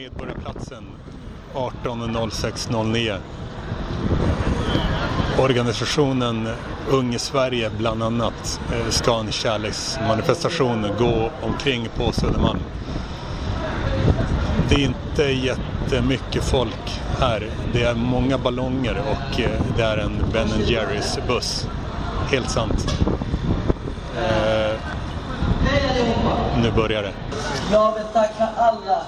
Medborgarplatsen 180609. Organisationen Ung i Sverige bland annat ska en kärleksmanifestation gå omkring på Södermalm. Det är inte jättemycket folk här. Det är många ballonger och det är en Ben & Jerrys buss. Helt sant. Nu börjar det. Jag vill tacka alla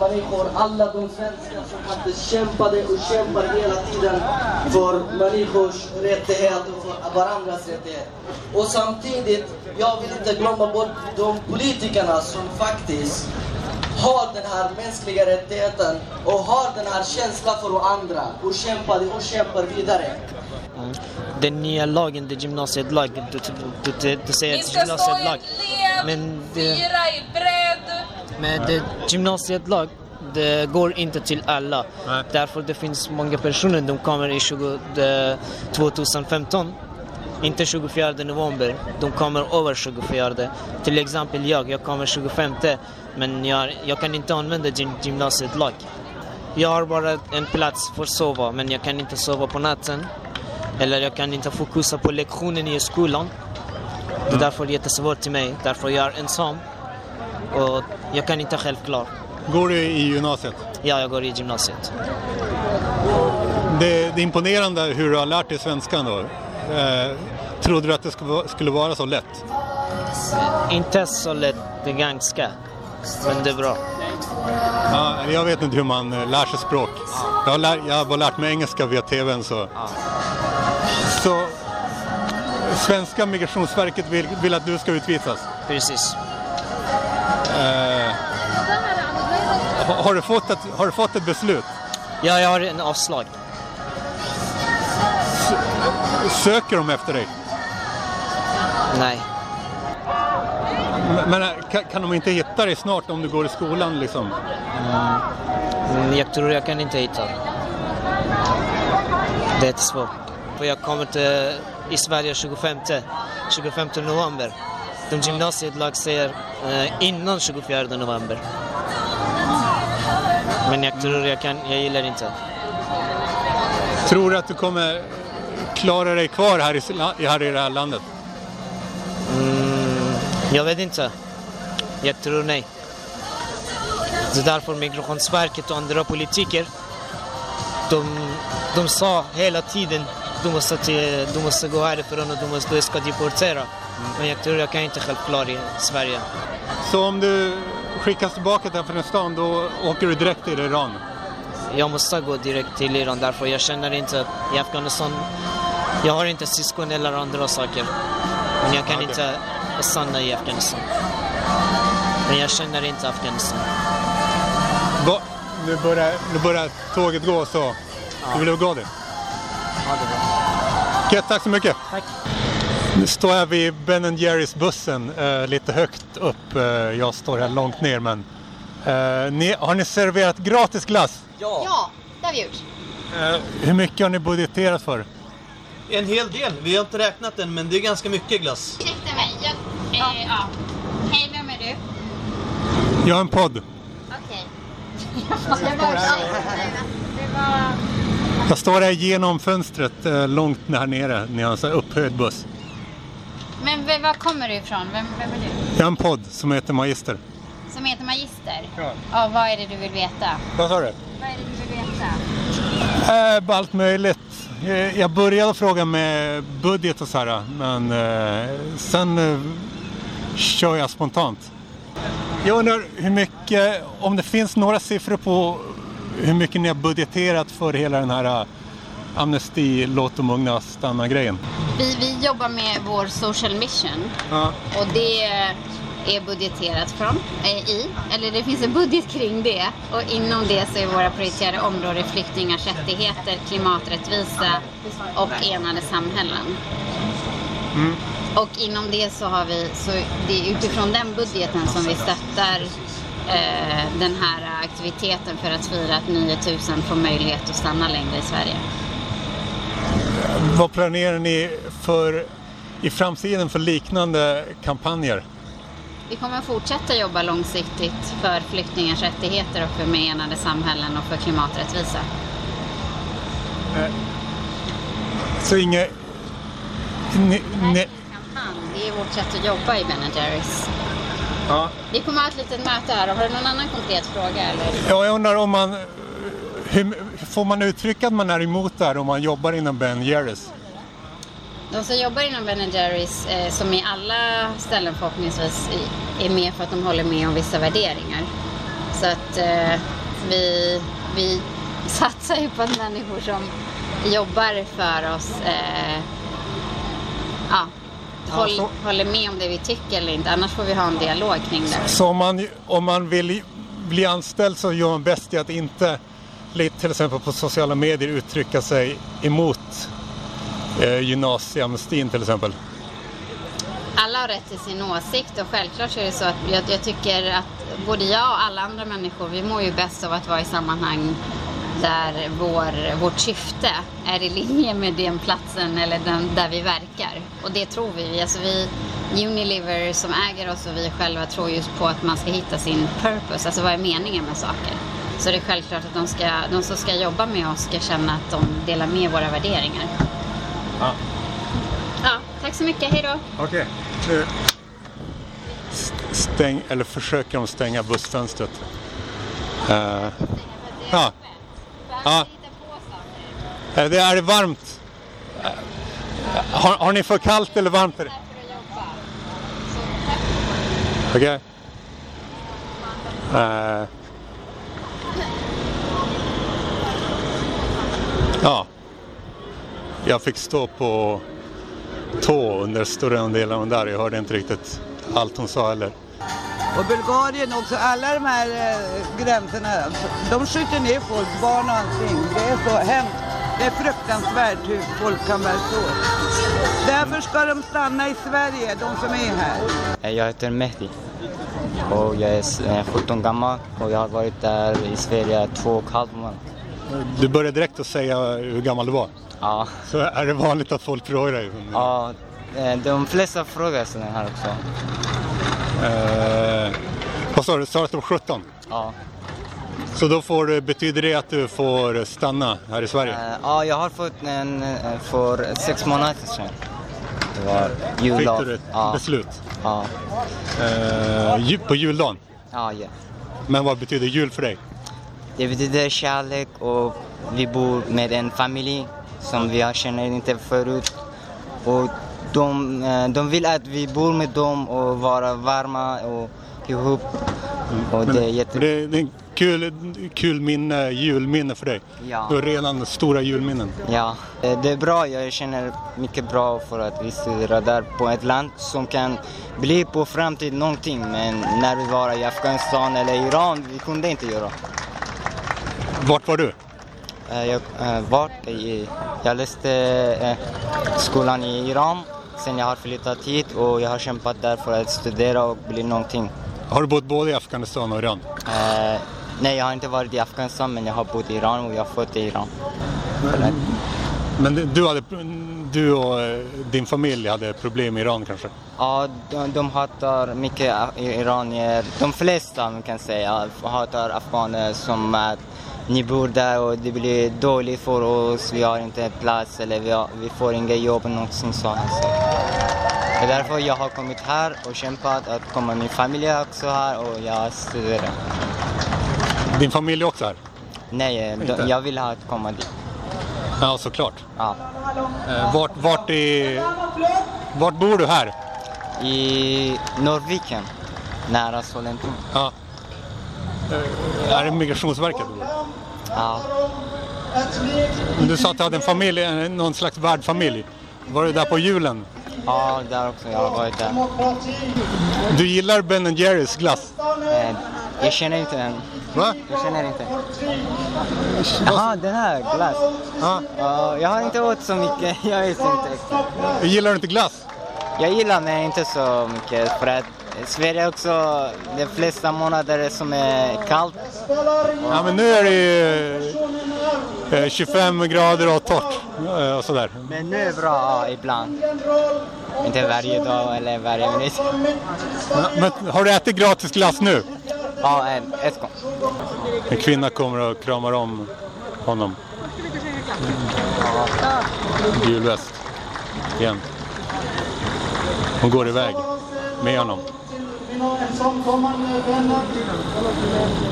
människor, alla de svenskar som faktiskt kämpade och kämpar hela tiden för människors rättighet och för varandras rättighet. Och samtidigt, jag vill inte glömma bort de politikerna som faktiskt har den här mänskliga rättigheten och har den här känslan för andra och kämpar vidare. Den nya lagen, det är gymnasietlag, du säger att gymnasietlag. Men det, gymnasietlag, det går inte till alla. Nej. Därför det finns många personer, de kommer i 2015, inte 24 november, de kommer över 24. Till exempel jag kommer 25, men jag kan inte använda gymnasietlag. Jag har bara en plats för att sova, men jag kan inte sova på natten. Eller jag kan inte fokusera på lektionen i skolan. Det är därför det är jättesvårt till mig. Därför jag är ensam. Och jag kan inte själv klara. Går du i gymnasiet? Ja, jag går i gymnasiet. Det är imponerande hur du har lärt dig svenskan då. Trodde du att det skulle vara så lätt? Inte så lätt, det är ganska. Men det är bra. Ja, jag vet inte hur man lär sig språk. Jag har bara lärt mig engelska via tvn så... Ja. Så Svenska Migrationsverket vill att du ska utvisas. Precis. Har du fått ett beslut? Ja, jag har en avslag. Söker de efter dig? Nej. Men kan de inte hitta dig snart om du går i skolan liksom? Jag tror jag kan inte hitta dig. Det är svårt. För jag kommer till i Sverige 25 november. De gymnasietlag säger innan 24 november. Men jag tror jag gillar inte. Tror du att du kommer klara dig kvar här i det här landet? Jag vet inte. Jag tror nej. Det är därför Migrationsverket och andra politiker de sa hela tiden Du måste gå härifrån och du ska deportera. Men jag tror jag kan inte själv klara i Sverige. Så om du skickas tillbaka till Afghanistan, då åker du direkt till Iran? Jag måste gå direkt till Iran, därför jag känner inte i Afghanistan. Jag har inte syskon eller andra saker. Men jag kan inte stanna i Afghanistan. Men jag känner inte Afghanistan. Nu börjar tåget gå så. Ja. Du vill gå det? Ja, det är bra. Tack så mycket. Tack. Nu står jag vid Ben & Jerrys bussen lite högt upp. Jag står här långt ner, men har ni serverat gratis glass? Ja, det har vi gjort. Hur mycket har ni budgeterat för? En hel del. Vi har inte räknat den, men det är ganska mycket glass. Ursäkta mig. Ja. Hej, vem är du? Jag har en podd. Okej. Jag står här genom fönstret långt här nere när jag har en upphöjd buss. Men var kommer du ifrån? Vem är du? Jag har en podd som heter Magister. Som heter Magister? Ja. Vad är det du vill veta? Vad sa du? Vad är det du vill veta? Allt möjligt. Jag började fråga med budget och så här, men sen kör jag spontant. Jag undrar hur mycket, om det finns några siffror på hur mycket ni har budgeterat för hela den här amnesti, låt de unga stanna grejen? Vi jobbar med vår social mission. Ja. Och det är budgeterat eller det finns en budget kring det. Och inom det så är våra prioriterade områden flyktingars rättigheter, klimaträttvisa och enade samhällen. Mm. Och inom det så har vi, så det är utifrån den budgeten som vi stöttar den här aktiviteten för att fira att 9000 får möjlighet att stanna längre i Sverige. Vad planerar ni för i framtiden för liknande kampanjer? Vi kommer att fortsätta jobba långsiktigt för flyktingars rättigheter och för mer enade samhällen och för klimaträttvisa. Så inga... Nej. Det är vårt sätt att jobba i Ben & Jerry's. Ja. Vi kommer att ha ett litet möte här. Har du någon annan konkret fråga? Eller? Ja, jag undrar om man... får man uttrycka att man är emot det här om man jobbar inom Ben & Jerry's? De som jobbar inom Ben & Jerry's, som i alla ställen förhoppningsvis, är med för att de håller med om vissa värderingar. Så att vi satsar ju på att människor som jobbar för oss håller med om det vi tycker eller inte. Annars får vi ha en dialog kring det. Så om man vill bli anställd så gör man bäst i att inte, till exempel på sociala medier, uttrycka sig emot gymnasieamnestin till exempel. Alla har rätt till sin åsikt och självklart är det så att jag tycker att både jag och alla andra människor, vi mår ju bäst av att vara i sammanhang där vårt syfte är i linje med den platsen eller den där vi verkar. Och det tror vi. Alltså vi, Unilever som äger oss och vi själva tror just på att man ska hitta sin purpose. Alltså vad är meningen med saker? Så det är självklart att de som ska jobba med oss ska känna att de delar med våra värderingar. Ja. Ja, tack så mycket. Hej då. Okej. Nu försöker de stänga bussfönstret. Ja. Ja. Det är varmt. Har ni för kallt eller varmt? Okej. Ja. Jag fick stå på tå under större delen där. Jag hörde inte riktigt allt hon sa heller. Och Bulgarien också, alla de här gränserna, de skjuter ner folk, barn och allting. Det är så hemskt. Det är fruktansvärt hur folk kan vara så. Därför ska de stanna i Sverige, de som är här. Jag heter Mehdi och jag är 17 gammal och jag har varit där i Sverige 2,5 månader. Du började direkt att säga hur gammal du var. Ja. Så är det vanligt att folk frågar dig? Ja, de flesta frågar sådana här också. Vad sa du? Sa du att du var 17? Ja. Så då betyder det att du får stanna här i Sverige? Ja, jag har fått för 6 månader sedan. Det var juldagen. Fick du ett beslut? Ja. På juldagen? Ja, ja. Men vad betyder jul för dig? Det betyder kärlek och vi bor med en familj som vi känner inte förut. Och de vill att vi bor med dem och vara varma och ihop. Och det är det är en kul minne, julminne för dig. Ja. Du har redan stora julminnen. Ja, det är bra. Jag känner mycket bra för att vi studerar där på ett land som kan bli på framtid någonting. Men när vi var i Afghanistan eller Iran, vi kunde inte göra. Vart var du? Jag läste skolan i Iran, sen jag har flyttat hit och jag har kämpat där för att studera och bli någonting. Har du bott både i Afghanistan och Iran? Nej, jag har inte varit i Afghanistan men jag har bott i Iran och jag har fått i Iran. Men du och din familj hade problem i Iran kanske? Ja, de hatar mycket iranier. De flesta man kan säga hatar afghaner som att ni bor där och det blir dåligt för oss, vi har inte plats eller vi får inga jobb eller något sånt. Det är därför jag har kommit här och kämpat att komma min familj också här och jag studerar. Din familj också här? Nej, jag vill ha att komma dit. Ja, såklart. Ja. Vart bor du här? I Norrviken, nära Sollentuna. Ja. Är det Migrationsverket? Ja. Du sa att du hade en familj, någon slags värdfamilj. Var du där på julen? Ja, där också. Jag har varit där. Du gillar Ben & Jerry's glass? Jag känner inte den. Va? Jag känner inte. Jaha, den här glass. Ja. Jag har inte åt så mycket. Jag vet inte. Gillar du inte glass? Jag gillar men inte så mycket för att Sverige också de flesta månader som är kallt. Ja, men nu är det 25 grader och torrt och sådär. Men nu är det bra ibland. Inte varje dag eller varje minut. Men har du ätit gratis glass nu? Ja, ett gång. En kvinna kommer och kramar om honom. Julväst. Igen. Hon går iväg med honom.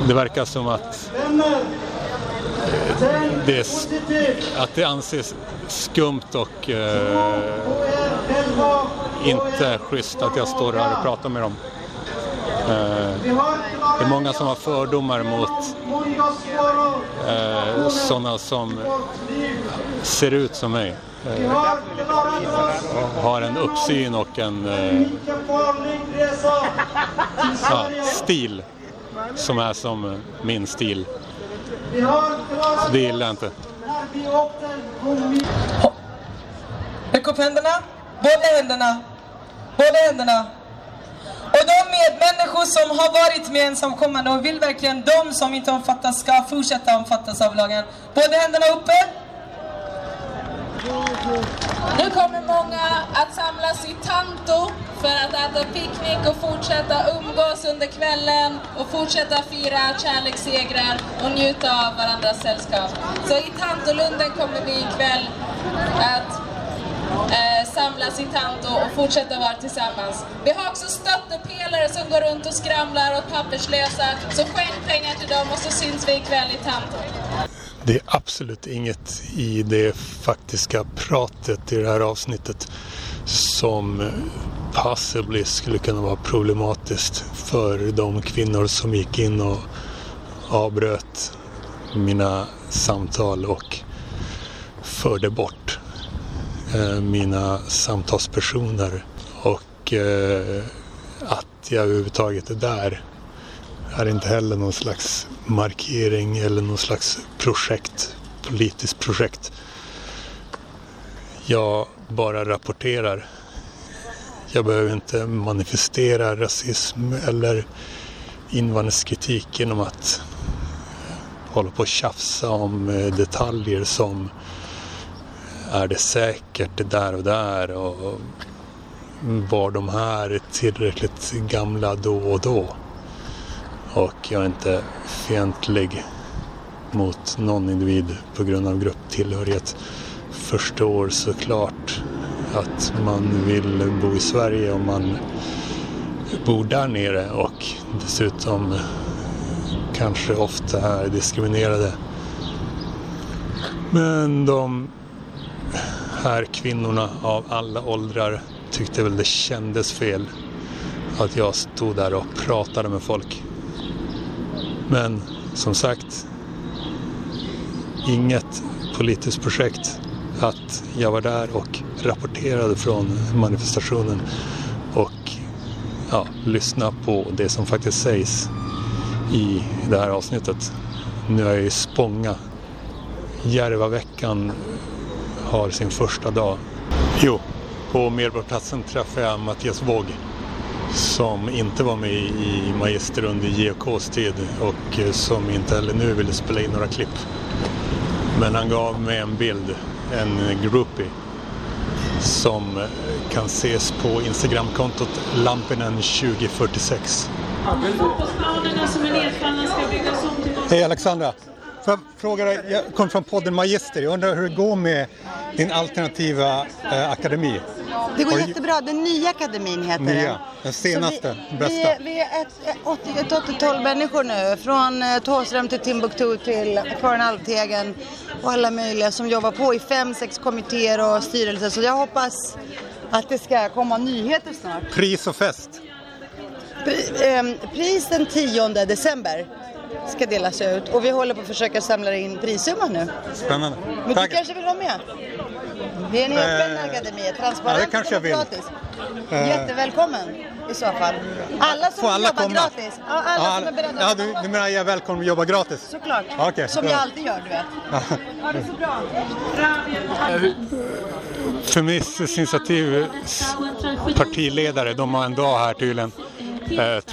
Det verkar som att det anses skumt och inte schysst att jag står här och pratar med dem. Det är många som har fördomar mot sådana som ser ut som mig. Har en uppsyn och en stil som är som min stil. Så det gillar jag inte. Räck upp händerna. Båda händerna. Båda händerna. Och de medmänniskor som har varit med ensamkommande och vill verkligen de som inte omfattas ska fortsätta omfattas av lagen. Båda händerna uppe. Nu kommer många att samlas i Tanto för att äta picknick och fortsätta umgås under kvällen och fortsätta fira kärlekssegrar och njuta av varandras sällskap. Så i Tantolunden kommer vi ikväll att samlas i Tanto och fortsätta vara tillsammans. Vi har också stöttepelare som går runt och skramlar åt papperslösa, så skänk pengar till dem och så syns vi ikväll i Tanto. Det är absolut inget i det faktiska pratet i det här avsnittet som possibly skulle kunna vara problematiskt för de kvinnor som gick in och avbröt mina samtal och förde bort mina samtalspersoner. Och att jag överhuvudtaget är där är inte heller någon slags markering eller någon slags projekt, politiskt projekt. Jag bara rapporterar. Jag behöver inte manifestera rasism eller invandringskritik genom att hålla på och tjafsa om detaljer som är det säkert det där och var de här tillräckligt gamla då och då. Och jag är inte fientlig mot någon individ på grund av grupptillhörighet. Förstår såklart att man vill bo i Sverige om man bor där nere och dessutom kanske ofta är diskriminerade. Men de här kvinnorna av alla åldrar tyckte väl det kändes fel att jag stod där och pratade med folk. Men som sagt, inget politiskt projekt att jag var där och rapporterade från manifestationen och lyssna på det som faktiskt sägs i det här avsnittet. Nu är jag i Spånga. Järvaveckan har sin första dag. På Medborgarplatsen träffade jag Mattias Vågge, som inte var med i Magister under JK:s tid och som inte heller nu ville spela in några klipp. Men han gav mig en bild, en groupie, som kan ses på Instagramkontot Lampen 2046. Fotbollsplanerna som är nedfallna ska byggas om till... Hej Alexandra! Får jag fråga dig, jag kom från podden Magister. Jag undrar hur det går med din alternativa akademi. Det går jättebra. Den nya akademin heter den. Den senaste, bästa. Vi är 80-12 människor nu. Från Tålström till Timbuktu till Kåren Altegen och alla möjliga som jobbar på i 5-6 kommittéer och styrelser. Så jag hoppas att det ska komma nyheter snart. Pris och fest? Pris den 10 december. Ska delas ut och vi håller på att försöka samla in prissumman nu. Spännande. Men tack. Du kanske vill vara med? Det är en öppen akademi, transparent och demokratisk. Jättevälkommen i så fall. Alla som alla jobbar komma gratis. Ja, alla som är beredda. Ja, du menar jag är välkommen att jobba gratis? Såklart, okay, som jag alltid gör, du vet. Ja, det är så bra. Feministiskt initiativ partiledare, de har en dag här tydligen.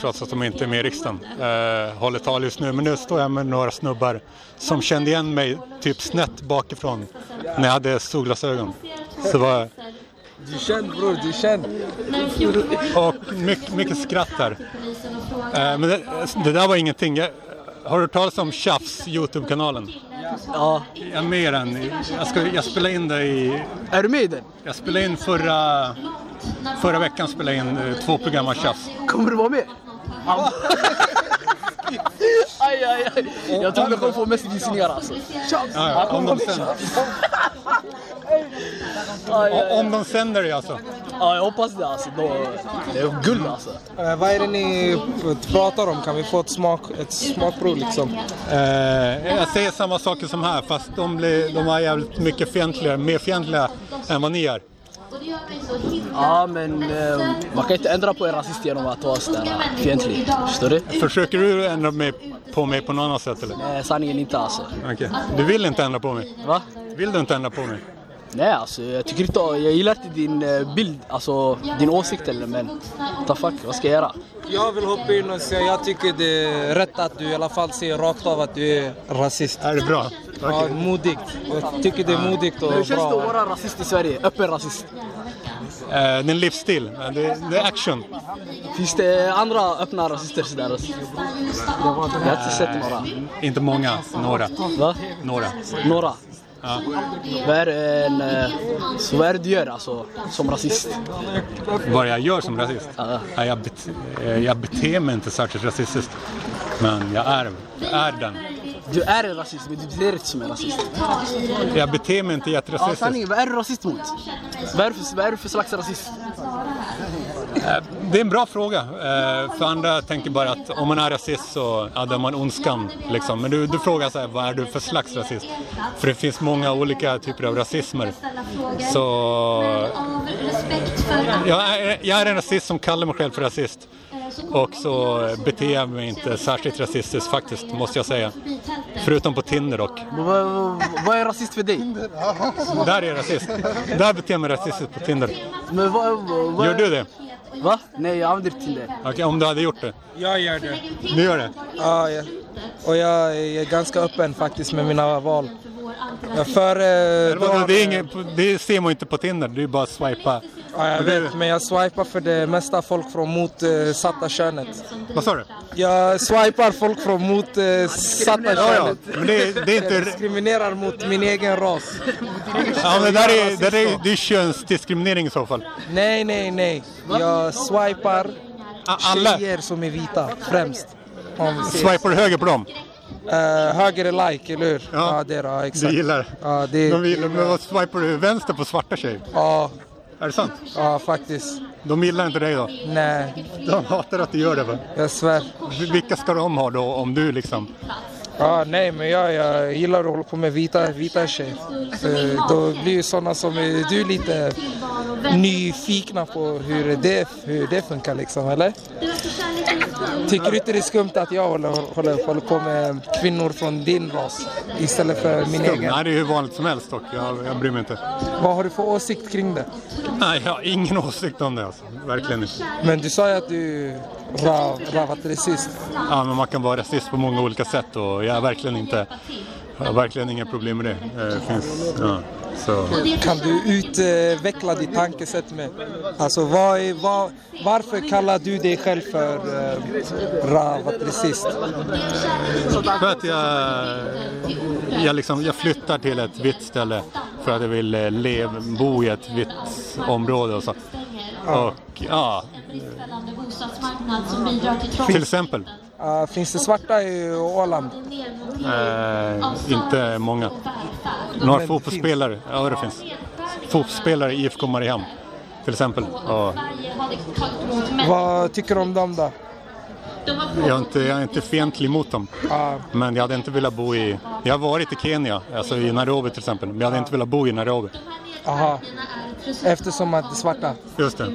Trots att de inte är med i riksdagen. Håller tal just nu, men nu står jag med några snubbar som kände igen mig typ snett bakifrån när jag hade solglasögon. Så var Du är känd, bror, du är känd. Och mycket skratt här. Men det där var ingenting. Har du talat om Tjafs YouTube-kanalen? Ja. Jag är med den. Jag spelade in det i... Är du med i den? Jag spelade in förra veckan spelade in 2 program av Tjafs. Kommer du vara med? Ja. Aj. Jag tror du kommer få mest gissningar alltså. Tjafs! Ja, om de sänder. Om de sänder det alltså. Ja, jag hoppas det alltså. Det är guld alltså. Vad är det ni pratar om? Kan vi få ett smakprov liksom? Jag säger samma saker som här, fast de är jävligt mycket fientliga, mer fientliga än vad ni är. Ja, men man kan inte ändra på en rasist genom att vara fientlig. Förstår du? Försöker du ändra på mig på något annat sätt eller? Nej, sanningen inte alltså. Okej. Du vill inte ändra på mig? Va? Vill du inte ändra på mig? Nej, alltså jag gillar inte din bild, alltså din åsikt eller men ta fuck, vad ska jag göra? Jag vill hoppa in och säga jag tycker det är rätt att du i alla fall säger rakt av att du är rasist. Är det bra? Ja, modigt. Jag tycker det är modigt och bra. Hur känns det att vara rasist i Sverige? Öppen rasist. Det är en livsstil, det är action. Finns det andra öppna rasister sådär? Jag har inte sett några. Inte många, några. Va? Några. Ja. Så vad är det du gör alltså, som rasist? Vad jag gör som rasist? Ja, jag beter mig inte särskilt rasistiskt. Men jag är den. Du är en rasist, men du beter dig inte som en rasist. Jag beter mig inte jätterasistiskt. Ja, sanningen, vad är du rasist mot? Vad är du för slags rasist? Det är en bra fråga. För andra tänker bara att om man är rasist så är man ondskan. Liksom. Men du frågar så här, vad är du för slags rasist? För det finns många olika typer av rasismer. Så jag är en rasist som kallar mig själv för rasist. Och så beter jag mig inte särskilt rasistiskt faktiskt, måste jag säga. Förutom på Tinder dock. Vad är rasist för dig? Där är rasist. Där beter jag mig rasistiskt på Tinder. Men gör du det? Va? Nej, jag använder Tinder. Okej, om du hade gjort det? Jag gör det. Du gör det? Ja, och jag är ganska öppen faktiskt med mina val. Det ser man inte på Tinder, det är bara att swipa. Ja, jag vet, men jag swipar för det mesta folk från motsatta könet. Vad sa du? Jag swipar folk från motsatta könet. Ja. Men det är inte... Jag diskriminerar mot min egen ras. Ja, men det är könsdiskriminering i så fall. Nej. Jag swipar tjejer som är vita, främst. Swipar höger på dem? Höger är like, eller hur? Ja, det är det, exakt. Du gillar. Ja, men vad swipar du vänster på svarta tjejer? Ja. Är det sant? Ja, faktiskt. De gillar inte dig då? Nej. De hatar att du gör det, va? Jag svär. Vilka ska de ha då, om du liksom... Ja, nej, men jag gillar att hålla på med vita tjejer. Då blir ju sådana som är du lite nyfikna på hur det funkar liksom, eller? Tycker du inte det är skumt att jag håller på med kvinnor från din ras istället för min egen? Nej, det är hur vanligt som helst dock. Jag bryr mig inte. Vad har du för åsikt kring det? Nej, jag har ingen åsikt om det alltså. Verkligen inte. Men du sa ju att du ravat rasist. Ja, men man kan vara rasist på många olika sätt och jag har verkligen inga problem med det. Så. Kan du utveckla ditt tankesätt med? Alltså, varför kallar du dig själv för rasist? För att jag flyttar till ett vitt ställe för att jag vill bo i ett vitt område och så. Och till exempel. Finns det svarta i Åland? Inte många. Några fotbollsspelare. Ja, det finns. Fotbollsspelare i IFK Mariehamn, till exempel. Ja. Vad tycker du om dem då? Jag är inte fientlig mot dem. Men jag hade inte velat bo i... Jag har varit i Kenya, alltså i Nairobi till exempel. Men jag hade inte velat bo i Nairobi. Aha. Eftersom att det är svarta. Just det.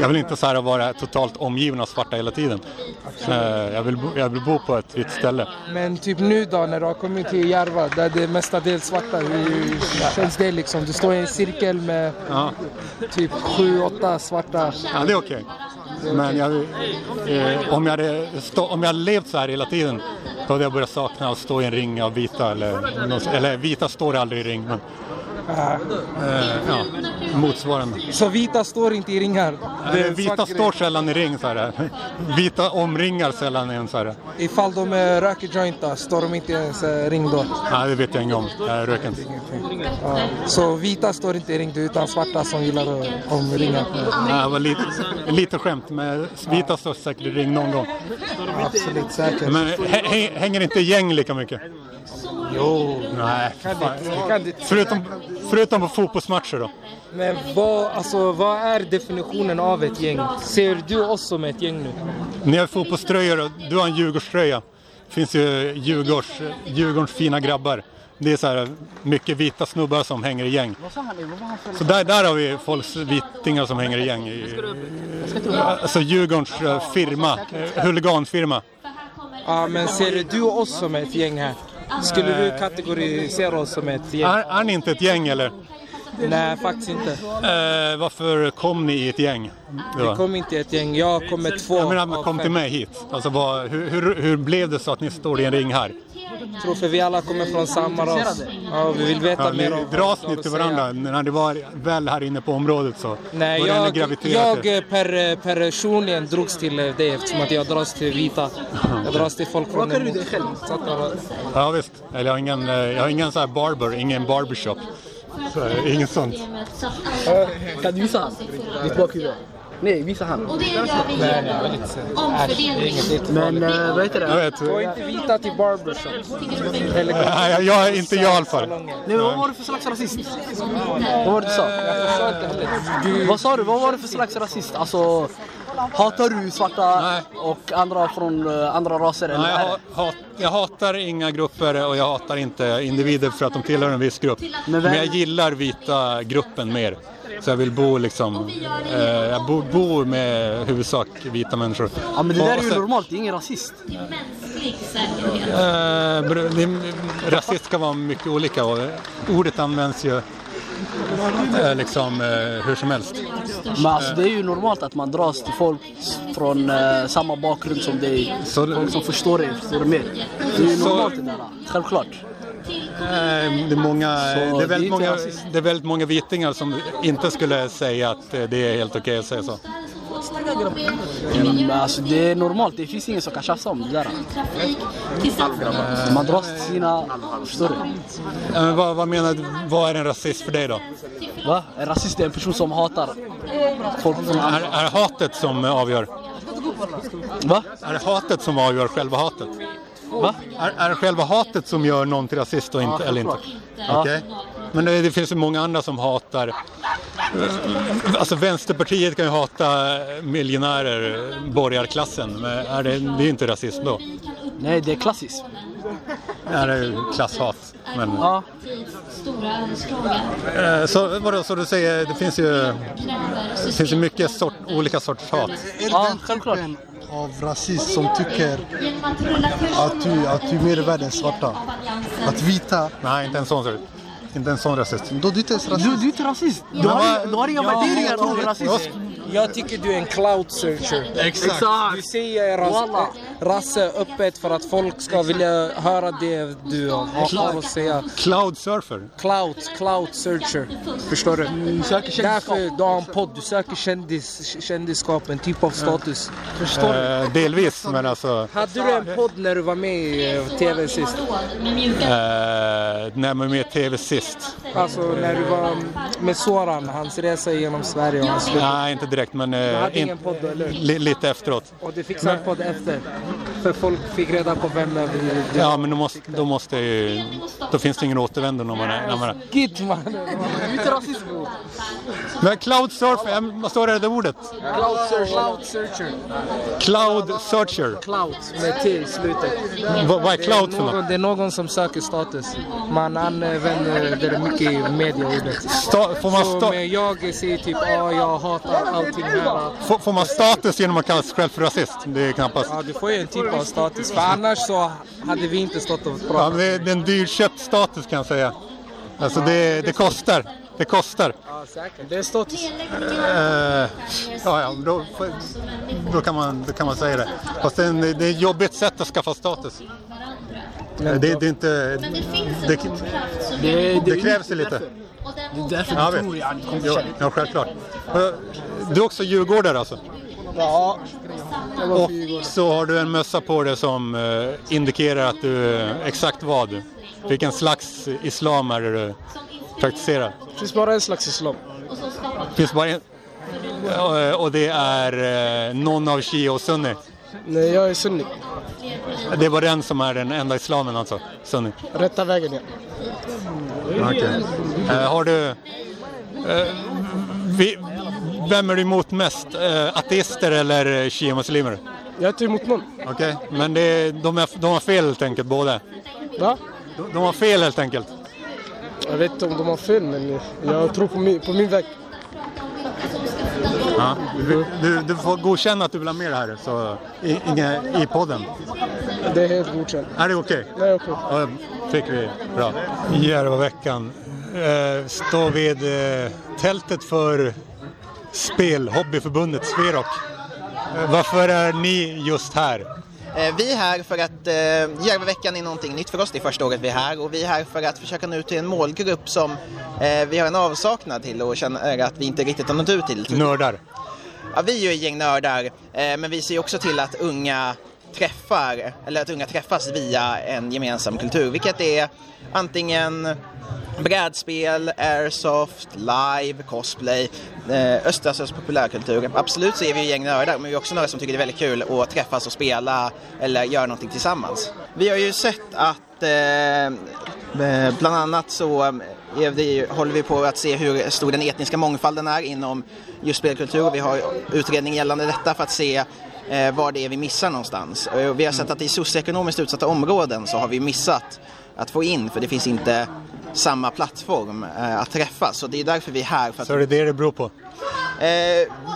Jag vill inte så här vara totalt omgiven av svarta hela tiden. Jag vill bo på ett vitt ställe. Men typ nu då när du har kommit till Järva där det är mestadels svarta. Hur känns det liksom? Du står i en cirkel med typ 7-8 svarta. Ja, det är okej. Men om jag levt så här hela tiden då hade jag börjat sakna att stå i en ring av vita. Eller vita står aldrig i ring. Men ja, motsvarande. Så vita står inte i ringar? Det vita står sällan i ring så här. Vita omringar sällan en så här. Ifall de röker jointa står de inte ens ring då? Nej, det vet jag inte om. Röken. Ja. Så vita står inte i ring utan svarta som gillar att omringa? Ja, det var lite skämt, men vita står säkert i ring någon gång. Absolut säkert. Men hänger inte gäng lika mycket? Jo, nej. Förutom på fotbollsmatcher då. Men vad är definitionen av ett gäng? Ser du oss som ett gäng nu? När jag är fotbollströjor, du har en Djurgårdströja. Det finns ju Djurgårdens fina grabbar. Det är så här mycket vita snubbar som hänger i gäng. Så där har vi folks vitingar som hänger i gäng. Alltså Djurgårdens firma, huliganfirma. Ja, men ser du oss som ett gäng här? Skulle du kategorisera oss som ett gäng? Är ni inte ett gäng eller? Nej, faktiskt inte. Varför kom ni i ett gäng? Vi kom inte i ett gäng, jag kom med två. Jag menar, kom till mig hit. Alltså, hur blev det så att ni står i en ring här? Jag tror för vi alla kommer från samma ras. Ja, vi vill veta mer om dras ni till varandra när det var väl här inne på området så. Nej, jag personligen drogs till det eftersom att jag dras till vita. Jag dras till folk från emot. Ja visst, eller jag har ingen så här ingen barbershop. Så, inget sånt. Kan du visa han? Ditt bakhuvud? Nej, visa han. Och det gör vi genom omfördelning. Men vad heter det? Gå inte vita till barbershop. Nej, jag är inte jag i alla fall. Nej, vad var du för slags rasist? Vad var det du sa? Vad sa du? Vad var du för slags rasist? Alltså, hatar du svarta och andra från andra raser? Eller? Nej, jag hatar inga grupper och jag hatar inte individer för att de tillhör en viss grupp. Men jag gillar vita gruppen mer. Så jag vill bo liksom, jag bor med huvudsak vita människor. Ja, men det där är ju normalt, det är ingen rasist. Rasist kan vara mycket olika och ordet används ju liksom hur som helst. Men alltså, det är ju normalt att man dras till folk från samma bakgrund som dig. Folk som förstår er, förstår mer. Det är ju normalt det där, självklart. Det är väldigt många vitingar som inte skulle säga att det är helt okej att säga så. Men alltså, det är normalt, det finns ingen som kan tjafsa om det där. Man dras till sina större. Vad menar du, vad är en rasist för dig då? Va? En rasist är en person som hatar folk som är hatet som avgör? Va? Är det hatet som avgör själva hatet? Va? Är själva hatet som gör någon till rasist och inte, ja, eller inte? Ja. Okej. Men det finns ju många andra som hatar. Alltså Vänsterpartiet kan ju hata miljonärer, borgarklassen. Men det är inte rasism då? Nej, det är klassism. Ja, det är ju klasshat. Men... Ja. Så du säger, det finns ju mycket olika sorters hat. Ja, självklart. Av rasism som tycker att du är mer värd än svarta. Att vita... Nej, inte en sån sorts. Inte en sån rasist. Då du inte rasist. Du är inte rasist. Du har inga värderingar av rasism. Jag tycker du är en cloud searcher. Exakt. Du säger rasse öppet för att folk ska vilja höra det du har att säga. Cloud surfer. Cloud searcher. Förstår du? Därför du har en podd. Du söker kändisskap, en typ av status. Förstår du? Delvis, men alltså... Hade du en podd när du var med i tv sist? När man var med i tv sist. Alltså när du var med Soran, hans resa genom Sverige och hans... Nej, inte direkt, men lite efteråt. Och du fick en podd efter. För folk fick reda på vem det var. Ja, men då finns det ingen återvändo när man är. Git, man. Inte rasism. Men cloud surfer, vad står det där ordet? Cloud searcher. Cloud searcher. Cloud med till slutet. Vad är cloud för något? Det är någon som söker status. Man använder det mycket i medieordet. Men jag säger typ, jag hatar allting här. Får man status genom att kalla sig själv för rasist? Det är knappast. Ja, du får ju en typ av status. För annars så hade vi inte stått och pratat. Ja, det är en dyrköpt status kan jag säga. Alltså det kostar. Det kostar. Ja, säkert. Det är status. Då kan man säga det. Fast det är ett jobbigt sätt att skaffa status. Det är inte... Men det finns en kraft som... Det krävs det lite. Och det är därför jag tror jag... Ja, självklart. Du är också djurgårdare alltså? Ja. Och så har du en mössa på dig som indikerar att du exakt vad du... Vilken slags islam är det du praktiserar? Det finns bara en slags islam. Det finns bara en... Och det är någon av Shia och Sunni? Nej, jag är Sunni. Det var den som är den enda islamen alltså, Sunni? Rätta vägen, ja. Okej. Har du... vem är du emot mest? Ateister eller shia-muslimer? Jag är inte emot någon. Okej, men de har fel helt enkelt, båda. Va? De har fel helt enkelt. Jag vet inte om de har fel, men jag tror på min väg. Ja, du får godkänna att du vill ha med det här så, i podden. Det är helt godkänt. Är det okej? Okay? Det är okej. Okay. Ja, fick vi. Bra. Järvaveckan. Står vid tältet för Spelhobbyförbundet Sverok. Varför är ni just här? Vi är här för att Järvaveckan är någonting nytt för oss. Det är första året vi är här och vi är här för att försöka nå ut till en målgrupp som vi har en avsaknad till och känner att vi inte riktigt har nått ut till. Nördar? Ja, vi är ju ett gäng nördar men vi ser också till att unga träffas via en gemensam kultur, vilket är antingen brädspel, airsoft, live, cosplay, Östasias populärkultur. Absolut så är vi ju gäng nördar, men vi är också några som tycker det är väldigt kul att träffas och spela eller göra någonting tillsammans. Vi har ju sett att bland annat så håller vi på att se hur stor den etniska mångfalden är inom just spelkultur. Vi har utredning gällande detta för att se var det är vi missar någonstans. Vi har sett att i socioekonomiskt utsatta områden så har vi missat att få in, för det finns inte samma plattform att träffas. Så det är därför vi är här. För att... Så är det beror på?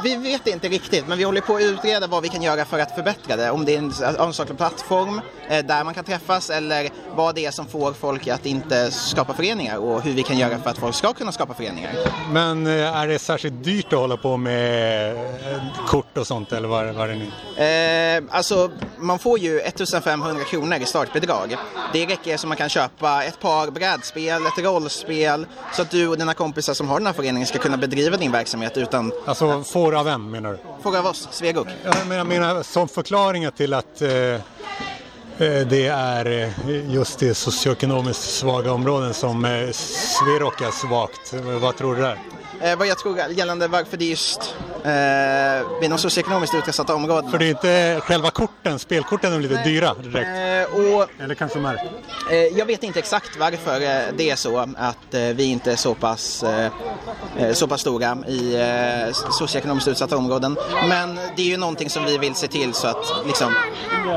Vi vet inte riktigt, men vi håller på att utreda vad vi kan göra för att förbättra det. Om det är en avsaklig plattform där man kan träffas eller vad det är som får folk att inte skapa föreningar och hur vi kan göra för att folk ska kunna skapa föreningar. Men är det särskilt dyrt att hålla på med kort och sånt eller vad är det nu? Alltså, man får ju 1500 kronor i startbidrag. Det räcker som man kan köpa ett par brädspel, ett rollspel så att du och dina kompisar som har den här föreningen ska kunna bedriva din verksamhet utan... Alltså, får av vem menar du? Får av oss, Sverok. Jag menar som förklaringar till att det är just det socioekonomiskt svaga områden som Sverok är svagt. Vad tror du där? Vad jag tror gällande varför det är just inom socioekonomiskt utsatta områden. För det är inte själva spelkorten är lite dyra direkt. Eller kanske mer. Jag vet inte exakt varför det är så att vi inte är så pass stora i socioekonomiskt utsatta områden. Men det är ju någonting som vi vill se till så att liksom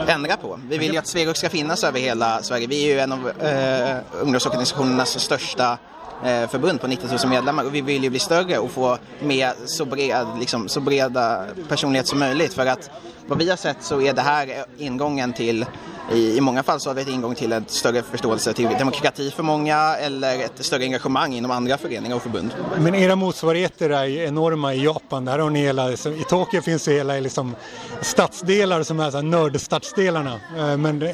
ändra på. Vi vill ju att Sverok ska finnas över hela Sverige. Vi är ju en av ungdomsorganisationernas största förbund på 90 000 medlemmar och vi vill ju bli större och få med så breda personlighet som möjligt för att vad vi har sett så är det här ingången till i många fall så har vi ett ingång till en större förståelse till demokrati för många eller ett större engagemang inom andra föreningar och förbund. Men era motsvarigheter är enorma i Japan. Där har ni i Tokyo finns det hela liksom stadsdelar som är så här nördstadsdelarna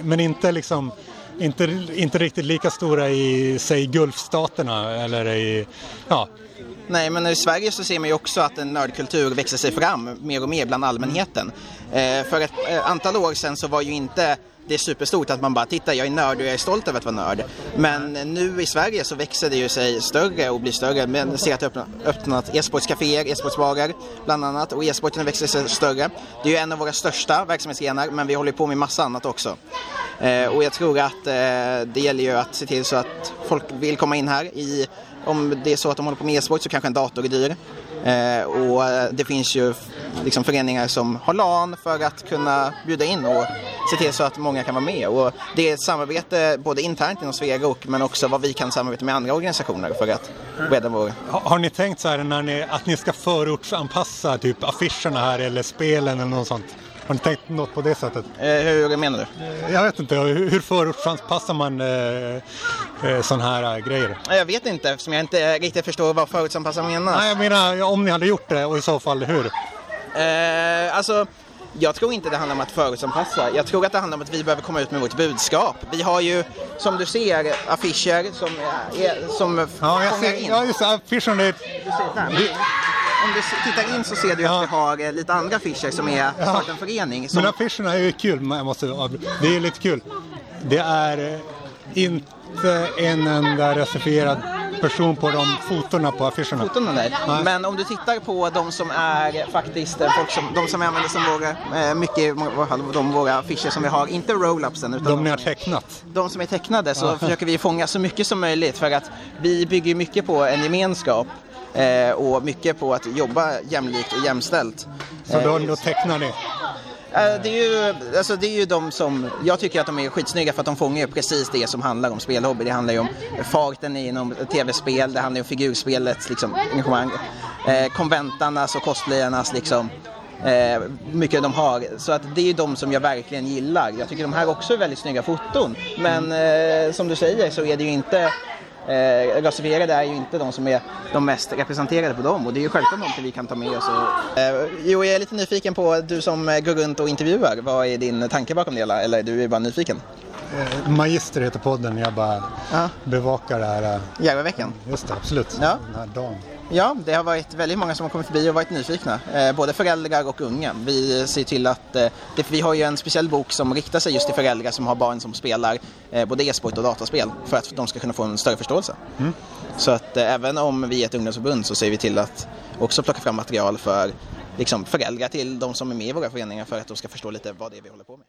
men inte liksom inte riktigt lika stora i, säg, Gulfstaterna eller i, ja. Nej, men i Sverige så ser man ju också att en nördkultur växer sig fram mer och mer bland allmänheten. För ett antal år sedan så var ju inte det superstort att man bara tittar, jag är nörd och jag är stolt över att vara nörd. Men nu i Sverige så växer det ju sig större och blir större. Men ser att det öppnat e-sportscaféer, e-sportsbarer bland annat och e-sporten växer sig större. Det är ju en av våra största verksamhetsgrenar men vi håller på med massa annat också. Och jag tror att det gäller ju att se till så att folk vill komma in här i, om det är så att de håller på med e-sport så kanske en dator är dyr. Och det finns ju liksom föreningar som har LAN för att kunna bjuda in och se till så att många kan vara med. Och det är ett samarbete både internt inom Sverok men också vad vi kan samarbeta med andra organisationer för att bredda vår... Har ni tänkt så här att ni ska förortsanpassa typ affischerna här eller spelen eller något sånt? Har ni tänkt något på det sättet? Hur menar du? Jag vet inte. Hur förutsanpassar man sådana här grejer? Jag vet inte eftersom jag inte riktigt förstår vad förutsanpassar menas. Nej, jag menar om ni hade gjort det och i så fall hur? Alltså Jag tror inte det handlar om att förutsanpassa. Jag tror att det handlar om att vi behöver komma ut med vårt budskap. Vi har ju, som du ser, affischer som ja, jag ser in. Ja, just affischer. Du ser, om du tittar in så ser du att vi har lite andra affischer som är starta en förening. Som... Men affischerna är ju kul. Det är lite kul. Det är inte en enda reserverad person på de fotorna på affischerna. Fotorna där. Ja. Men om du tittar på de som är faktiskt folk som, de som använder som våra, mycket de våra affischer som vi har, inte roll-upsen utan de är tecknat. De som är tecknade så försöker vi fånga så mycket som möjligt för att vi bygger mycket på en gemenskap och mycket på att jobba jämlikt och jämställt. Så då tecknar ni? Det är ju de som, jag tycker att de är skitsnygga för att de fångar ju precis det som handlar om spelhobby. Det handlar ju om farten inom tv-spel, det handlar ju om figurspelets liksom, konventarnas och cosplayarnas liksom, mycket de har. Så att det är ju de som jag verkligen gillar. Jag tycker de här också är väldigt snygga foton. Men som du säger så är det ju inte... Rasifierade är ju inte de som är de mest representerade på dem, och det är ju självklart någonting vi kan ta med oss. Jo, jag är lite nyfiken på, du som går runt och intervjuar, vad är din tanke bakom det hela? Eller du är bara nyfiken? Magister heter podden, jag bara bevakar det här. Järvaveckan? Just det, absolut. Ja. Den här dagen. Ja, det har varit väldigt många som har kommit förbi och varit nyfikna. Både föräldrar och unga. Vi ser till att... vi har ju en speciell bok som riktar sig just till föräldrar som har barn som spelar både e-sport och dataspel för att de ska kunna få en större förståelse. Mm. Så att även om vi är ett ungdomsförbund så ser vi till att också plocka fram material för liksom, föräldrar till de som är med i våra föreningar för att de ska förstå lite vad det är vi håller på med.